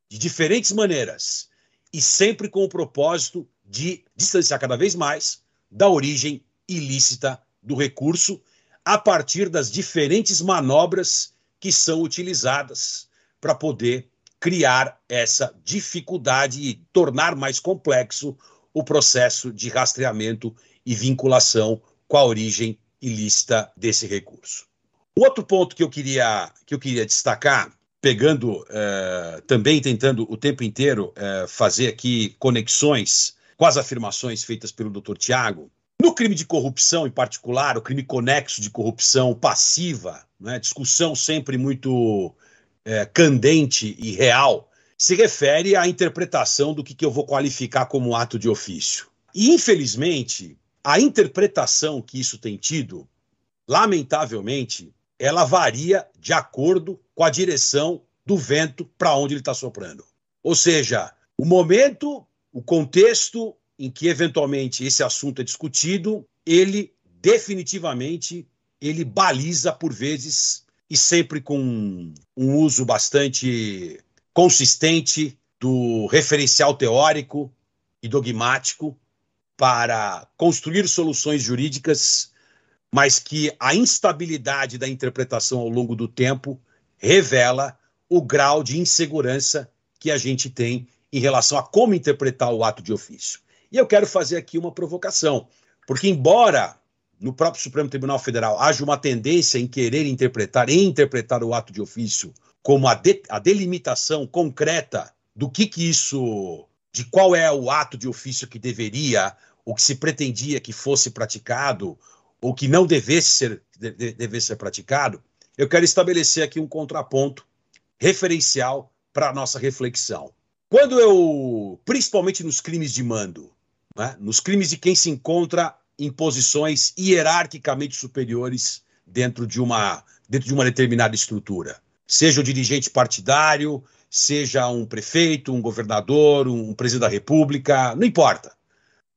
de diferentes maneiras e sempre com o propósito de distanciar cada vez mais da origem ilícita do recurso a partir das diferentes manobras que são utilizadas para poder criar essa dificuldade e tornar mais complexo o processo de rastreamento e vinculação com a origem ilícita desse recurso. Outro ponto que eu queria destacar, pegando também, tentando o tempo inteiro fazer aqui conexões com as afirmações feitas pelo Dr. Thiago, no crime de corrupção em particular, o crime conexo de corrupção passiva, né, discussão sempre muito candente e real, se refere à interpretação do que eu vou qualificar como ato de ofício. E, infelizmente, a interpretação que isso tem tido, lamentavelmente, ela varia de acordo com a direção do vento para onde ele está soprando. Ou seja, o momento, o contexto em que eventualmente esse assunto é discutido, ele definitivamente baliza por vezes e sempre com um uso bastante consistente do referencial teórico e dogmático para construir soluções jurídicas, mas que a instabilidade da interpretação ao longo do tempo revela o grau de insegurança que a gente tem em relação a como interpretar o ato de ofício. E eu quero fazer aqui uma provocação, porque embora no próprio Supremo Tribunal Federal haja uma tendência em querer interpretar e interpretar o ato de ofício como a delimitação concreta do que isso, de qual é o ato de ofício que deveria, ou que se pretendia que fosse praticado, ou que não devesse ser praticado, eu quero estabelecer aqui um contraponto referencial para a nossa reflexão. Quando principalmente nos crimes de mando, né, nos crimes de quem se encontra em posições hierarquicamente superiores dentro de uma determinada estrutura, seja o dirigente partidário, seja um prefeito, um governador, um presidente da república, não importa.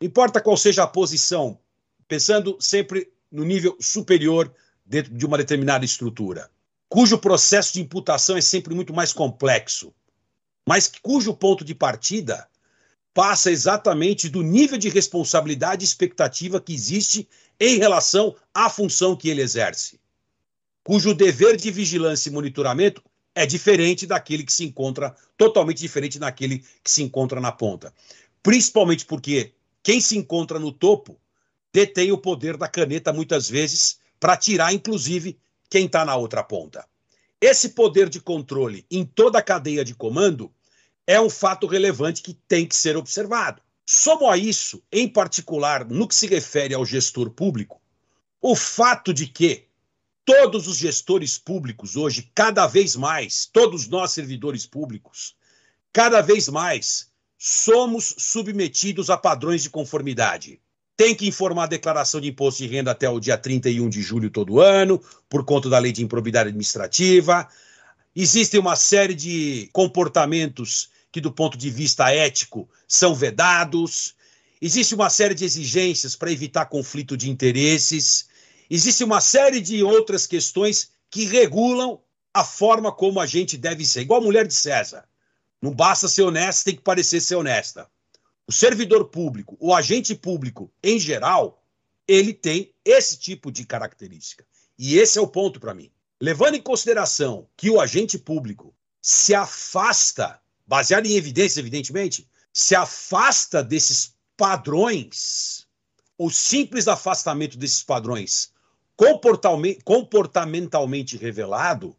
Não importa qual seja a posição, pensando sempre no nível superior dentro de uma determinada estrutura, cujo processo de imputação é sempre muito mais complexo, mas cujo ponto de partida passa exatamente do nível de responsabilidade e expectativa que existe em relação à função que ele exerce, cujo dever de vigilância e monitoramento é diferente daquele que se encontra, totalmente diferente daquele que se encontra na ponta. Principalmente porque quem se encontra no topo detém o poder da caneta, muitas vezes, para tirar, inclusive, quem está na outra ponta. Esse poder de controle em toda a cadeia de comando é um fato relevante que tem que ser observado. Somo a isso, em particular, no que se refere ao gestor público, o fato de que todos os gestores públicos hoje, cada vez mais, todos nós servidores públicos, cada vez mais somos submetidos a padrões de conformidade. Tem que informar a declaração de imposto de renda até o dia 31 de julho todo ano, por conta da lei de improbidade administrativa. Existem uma série de comportamentos que, do ponto de vista ético, são vedados. Existe uma série de exigências para evitar conflito de interesses. Existe uma série de outras questões que regulam a forma como a gente deve ser. Igual a mulher de César. Não basta ser honesta, tem que parecer ser honesta. O servidor público, o agente público em geral, ele tem esse tipo de característica. E esse é o ponto para mim. Levando em consideração que o agente público se afasta, baseado em evidência, evidentemente, se afasta desses padrões, o simples afastamento desses padrões comportamentalmente revelado,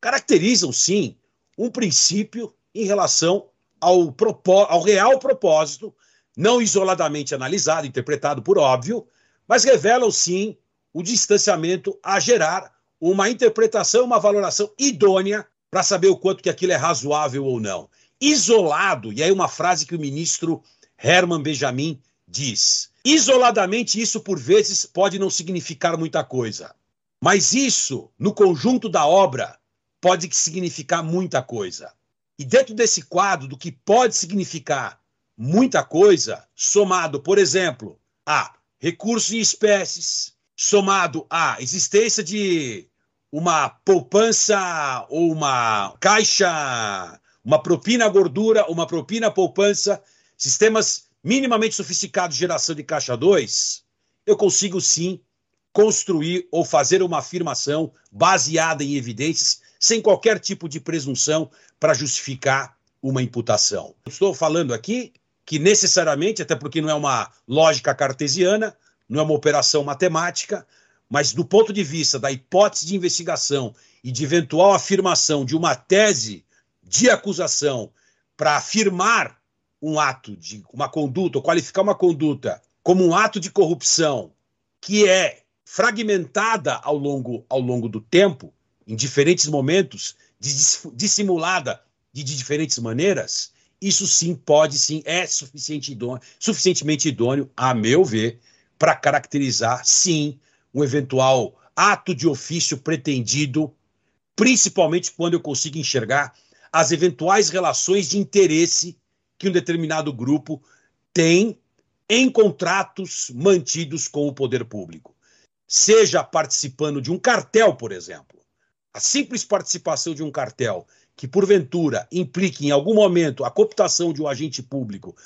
caracterizam, sim, um princípio em relação ao real propósito, não isoladamente analisado, interpretado por óbvio, mas revelam, sim, o distanciamento a gerar uma interpretação, uma valoração idônea para saber o quanto que aquilo é razoável ou não. Isolado, e aí uma frase que o ministro Herman Benjamin diz, isoladamente isso, por vezes, pode não significar muita coisa, mas isso, no conjunto da obra, pode significar muita coisa. E dentro desse quadro do que pode significar muita coisa, somado, por exemplo, a recursos em espécies, somado à existência de uma poupança ou uma caixa, uma propina à gordura, uma propina à poupança, sistemas minimamente sofisticados de geração de Caixa 2, eu consigo sim construir ou fazer uma afirmação baseada em evidências sem qualquer tipo de presunção para justificar uma imputação. Eu estou falando aqui que necessariamente, até porque não é uma lógica cartesiana, não é uma operação matemática, mas do ponto de vista da hipótese de investigação e de eventual afirmação de uma tese de acusação para afirmar um ato, de uma conduta, ou qualificar uma conduta como um ato de corrupção que é fragmentada ao longo do tempo, em diferentes momentos, dissimulada de diferentes maneiras, isso sim pode, sim, é suficientemente idôneo, a meu ver, para caracterizar, sim, um eventual ato de ofício pretendido, principalmente quando eu consigo enxergar as eventuais relações de interesse que um determinado grupo tem em contratos mantidos com o poder público. Seja participando de um cartel, por exemplo. A simples participação de um cartel que, porventura, implique em algum momento a cooptação de um agente público,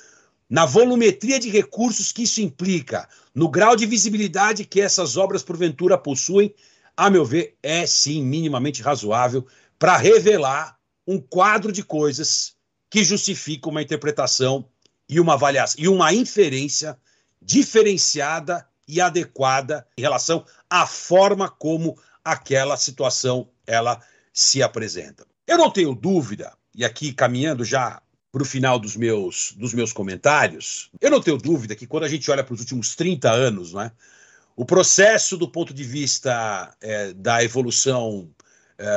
na volumetria de recursos que isso implica, no grau de visibilidade que essas obras, porventura, possuem, a meu ver, é sim minimamente razoável para revelar um quadro de coisas que justifica uma interpretação e uma avaliação e uma inferência diferenciada e adequada em relação à forma como aquela situação ela se apresenta. Eu não tenho dúvida, e aqui caminhando já para o final dos meus comentários, eu não tenho dúvida que quando a gente olha para os últimos 30 anos, né, o processo do ponto de vista da evolução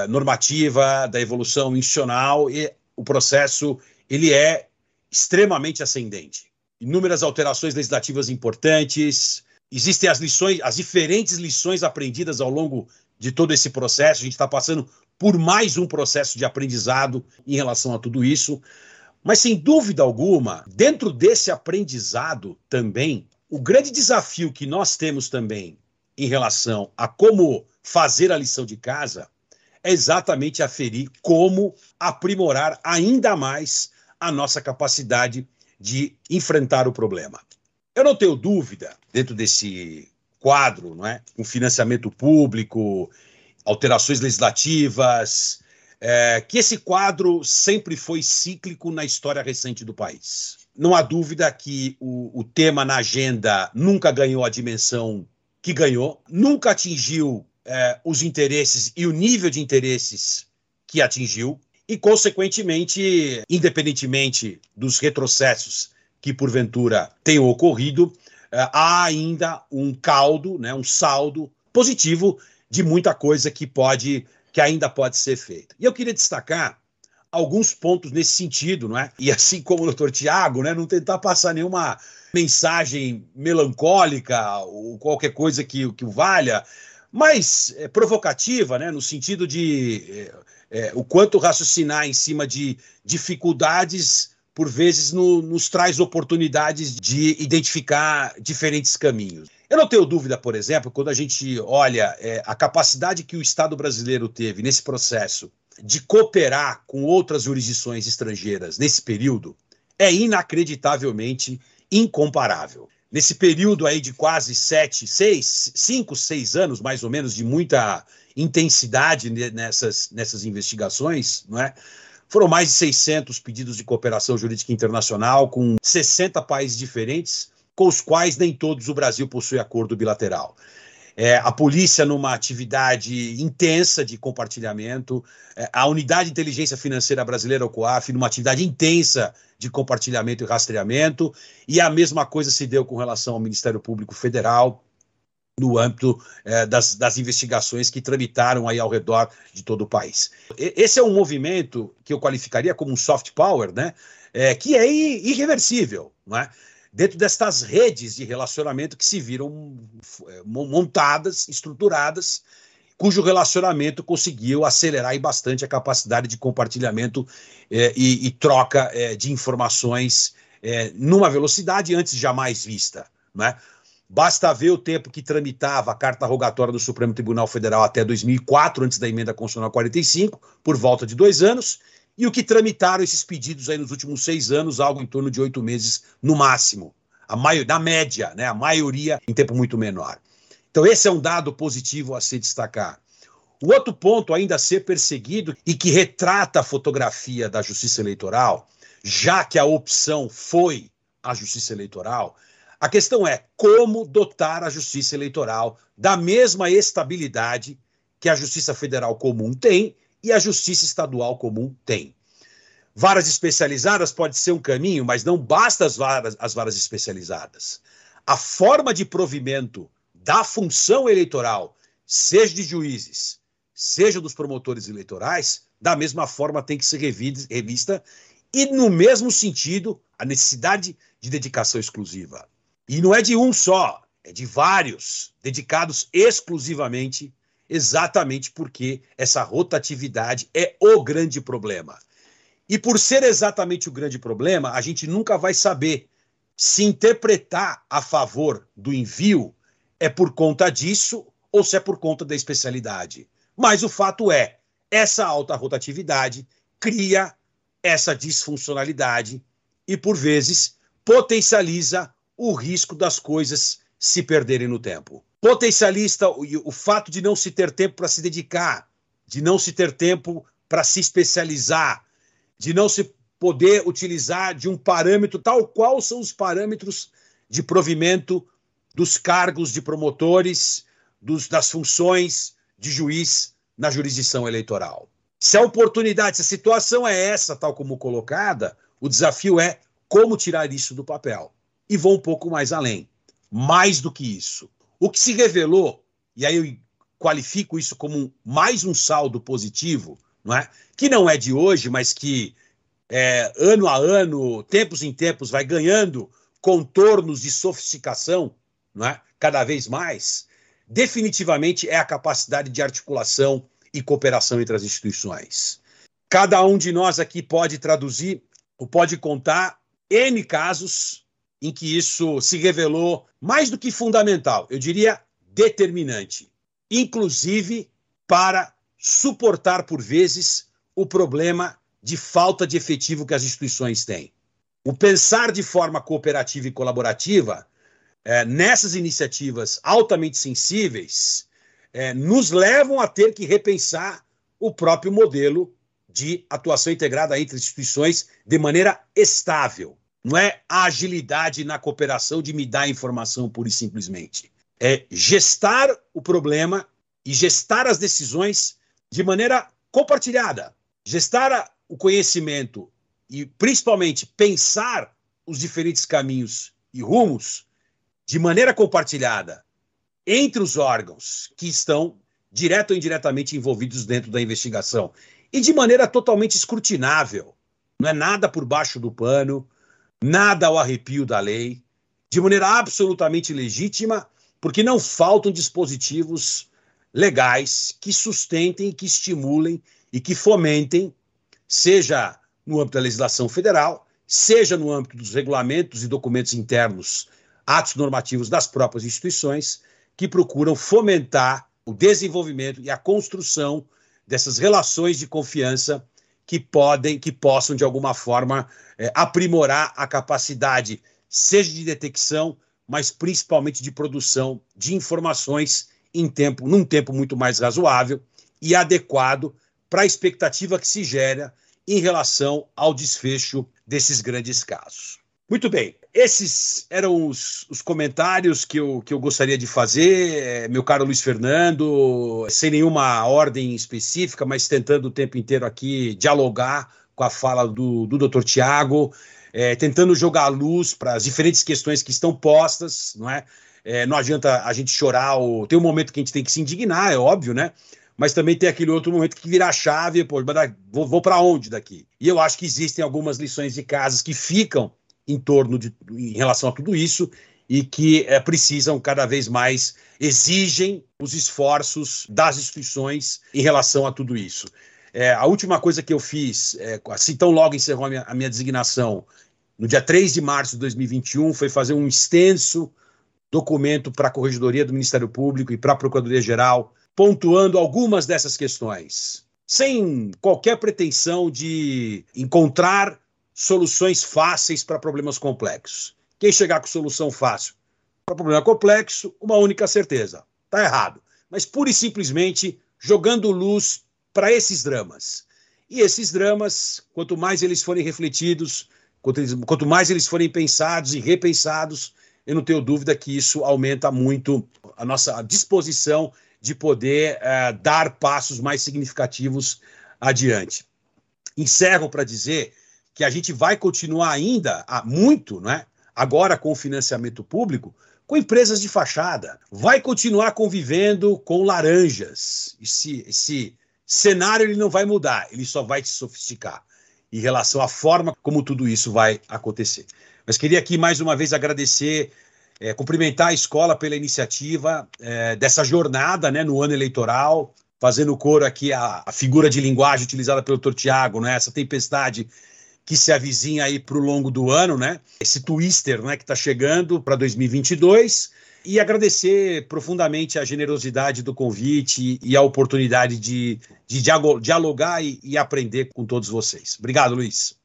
normativa, da evolução institucional, e o processo ele é extremamente ascendente. Inúmeras alterações legislativas importantes, existem as lições, as diferentes lições aprendidas ao longo de todo esse processo, a gente está passando por mais um processo de aprendizado em relação a tudo isso, mas sem dúvida alguma, dentro desse aprendizado também, o grande desafio que nós temos também em relação a como fazer a lição de casa é exatamente aferir como aprimorar ainda mais a nossa capacidade de enfrentar o problema. Eu não tenho dúvida, dentro desse quadro, não é? Um financiamento público, alterações legislativas, que esse quadro sempre foi cíclico na história recente do país. Não há dúvida que o tema na agenda nunca ganhou a dimensão que ganhou, nunca atingiu os interesses e o nível de interesses que atingiu e, consequentemente, independentemente dos retrocessos que, porventura, tenham ocorrido, há ainda um caldo, né, um saldo positivo de muita coisa que ainda pode ser feita. E eu queria destacar alguns pontos nesse sentido, não é? E assim como o doutor Thiago, né, não tentar passar nenhuma mensagem melancólica ou qualquer coisa que o valha, mas provocativa, né, no sentido de o quanto raciocinar em cima de dificuldades, por vezes, nos traz oportunidades de identificar diferentes caminhos. Eu não tenho dúvida, por exemplo, quando a gente olha a capacidade que o Estado brasileiro teve nesse processo de cooperar com outras jurisdições estrangeiras nesse período, é inacreditavelmente incomparável. Nesse período aí de quase 5, 6 anos, mais ou menos, de muita intensidade nessas investigações, não é? Foram mais de 600 pedidos de cooperação jurídica internacional com 60 países diferentes, com os quais nem todos o Brasil possui acordo bilateral. A polícia numa atividade intensa de compartilhamento, a Unidade de Inteligência Financeira Brasileira, o COAF, numa atividade intensa de compartilhamento e rastreamento, e a mesma coisa se deu com relação ao Ministério Público Federal, no âmbito das investigações que tramitaram aí ao redor de todo o país. Esse é um movimento que eu qualificaria como um soft power, né? Que é irreversível, não é? Dentro destas redes de relacionamento que se viram montadas, estruturadas, cujo relacionamento conseguiu acelerar bastante a capacidade de compartilhamento e troca de informações numa velocidade antes jamais vista, né? Basta ver o tempo que tramitava a carta rogatória do Supremo Tribunal Federal até 2004, antes da emenda constitucional 45, por volta de 2 anos, e o que tramitaram esses pedidos aí nos últimos 6 anos, algo em torno de 8 meses no máximo, na média, né? A maioria em tempo muito menor. Então esse é um dado positivo a se destacar. O outro ponto ainda a ser perseguido e que retrata a fotografia da justiça eleitoral, já que a opção foi a justiça eleitoral, a questão é como dotar a justiça eleitoral da mesma estabilidade que a justiça federal comum tem e a justiça estadual comum tem. Varas especializadas pode ser um caminho, mas não basta as varas especializadas. A forma de provimento da função eleitoral, seja de juízes, seja dos promotores eleitorais, da mesma forma tem que ser revista e, no mesmo sentido, a necessidade de dedicação exclusiva. E não é de um só, é de vários, dedicados exclusivamente, exatamente porque essa rotatividade é o grande problema. E por ser exatamente o grande problema, a gente nunca vai saber se interpretar a favor do envio é por conta disso ou se é por conta da especialidade. Mas o fato é, essa alta rotatividade cria essa disfuncionalidade e, por vezes, potencializa o risco das coisas se perderem no tempo. Potencializa o fato de não se ter tempo para se dedicar, de não se ter tempo para se especializar, de não se poder utilizar de um parâmetro tal qual são os parâmetros de provimento dos cargos de promotores, das funções de juiz na jurisdição eleitoral. Se a oportunidade, se a situação é essa, tal como colocada, o desafio é como tirar isso do papel. E vou um pouco mais além, mais do que isso. O que se revelou, e aí eu qualifico isso como mais um saldo positivo, não é? Que não é de hoje, mas que ano a ano, tempos em tempos, vai ganhando contornos de sofisticação, não é? Cada vez mais, definitivamente é a capacidade de articulação e cooperação entre as instituições. Cada um de nós aqui pode traduzir ou pode contar N casos em que isso se revelou mais do que fundamental, eu diria determinante, inclusive para suportar, por vezes, o problema de falta de efetivo que as instituições têm. O pensar de forma cooperativa e colaborativa nessas iniciativas altamente sensíveis nos levam a ter que repensar o próprio modelo de atuação integrada entre instituições de maneira estável. Não é a agilidade na cooperação de me dar informação pura e simplesmente. É gestar o problema e gestar as decisões de maneira compartilhada. Gestar o conhecimento e, principalmente, pensar os diferentes caminhos e rumos de maneira compartilhada entre os órgãos que estão direto ou indiretamente envolvidos dentro da investigação. E de maneira totalmente escrutinável. Não é nada por baixo do pano, nada ao arrepio da lei, de maneira absolutamente legítima, porque não faltam dispositivos legais que sustentem, que estimulem e que fomentem, seja no âmbito da legislação federal, seja no âmbito dos regulamentos e documentos internos, atos normativos das próprias instituições, que procuram fomentar o desenvolvimento e a construção dessas relações de confiança que possam, de alguma forma, aprimorar a capacidade, seja de detecção, mas principalmente de produção de informações num tempo muito mais razoável e adequado para a expectativa que se gera em relação ao desfecho desses grandes casos. Muito bem, esses eram os comentários que eu gostaria de fazer, meu caro Luiz Fernando, sem nenhuma ordem específica, mas tentando o tempo inteiro aqui dialogar com a fala do Dr. Thiago, tentando jogar a luz para as diferentes questões que estão postas, não é? Não adianta a gente chorar, ou tem um momento que a gente tem que se indignar, é óbvio, né? Mas também tem aquele outro momento que vira a chave, pô, vou para onde daqui? E eu acho que existem algumas lições de casa que ficam em relação a tudo isso, e que precisam cada vez mais, exigem os esforços das instituições em relação a tudo isso. A última coisa que eu fiz, assim tão logo encerrou a minha designação, no dia 3 de março de 2021, foi fazer um extenso documento para a Corregedoria do Ministério Público e para a Procuradoria-Geral, pontuando algumas dessas questões, sem qualquer pretensão de encontrar soluções fáceis para problemas complexos. Quem chegar com solução fácil para problema complexo, uma única certeza, está errado. Mas pura e simplesmente jogando luz para esses dramas. E esses dramas, quanto mais eles forem refletidos, quanto mais eles forem pensados e repensados, eu não tenho dúvida que isso aumenta muito a nossa disposição de poder dar passos mais significativos adiante. Encerro para dizer que a gente vai continuar ainda muito, né? Agora com o financiamento público, com empresas de fachada. Vai continuar convivendo com laranjas. Esse cenário ele não vai mudar, ele só vai se sofisticar em relação à forma como tudo isso vai acontecer. Mas queria aqui mais uma vez agradecer, cumprimentar a escola pela iniciativa dessa jornada, né, no ano eleitoral, fazendo coro aqui a figura de linguagem utilizada pelo Dr. Thiago, né, essa tempestade que se avizinha aí para o longo do ano, né? Esse twister, né, que está chegando para 2022, e agradecer profundamente a generosidade do convite e a oportunidade de dialogar e aprender com todos vocês. Obrigado, Luiz.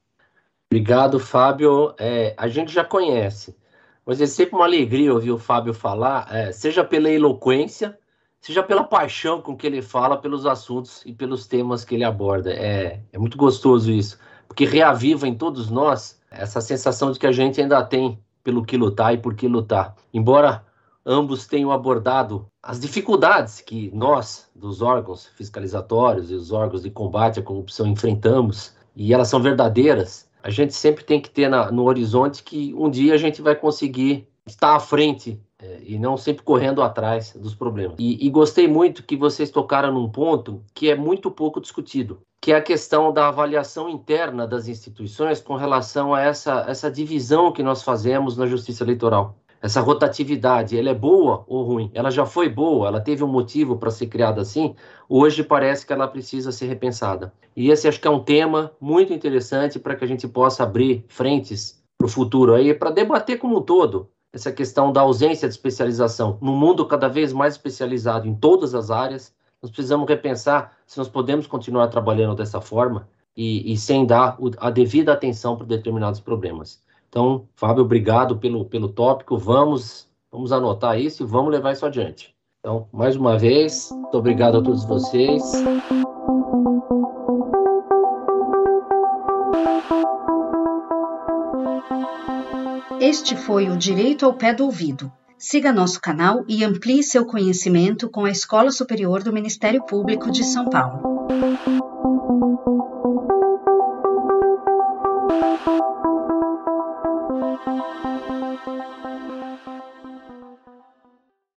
Obrigado, Fábio. A gente já conhece, mas é sempre uma alegria ouvir o Fábio falar, seja pela eloquência, seja pela paixão com que ele fala, pelos assuntos e pelos temas que ele aborda. É muito gostoso isso, porque reaviva em todos nós essa sensação de que a gente ainda tem pelo que lutar e por que lutar. Embora ambos tenham abordado as dificuldades que nós, dos órgãos fiscalizatórios e os órgãos de combate à corrupção, enfrentamos, e elas são verdadeiras, a gente sempre tem que ter no horizonte que um dia a gente vai conseguir estar à frente e não sempre correndo atrás dos problemas. E gostei muito que vocês tocaram num ponto que é muito pouco discutido, que é a questão da avaliação interna das instituições com relação a essa divisão que nós fazemos na justiça eleitoral. Essa rotatividade, ela é boa ou ruim? Ela já foi boa, ela teve um motivo para ser criada assim, hoje parece que ela precisa ser repensada. E esse acho que é um tema muito interessante para que a gente possa abrir frentes para o futuro aí, para debater como um todo essa questão da ausência de especialização. Num mundo cada vez mais especializado em todas as áreas, nós precisamos repensar se nós podemos continuar trabalhando dessa forma e sem dar a devida atenção para determinados problemas. Então, Fábio, obrigado pelo tópico. Vamos anotar isso e vamos levar isso adiante. Então, mais uma vez, muito obrigado a todos vocês. Este foi o Direito ao Pé do Ouvido. Siga nosso canal e amplie seu conhecimento com a Escola Superior do Ministério Público de São Paulo.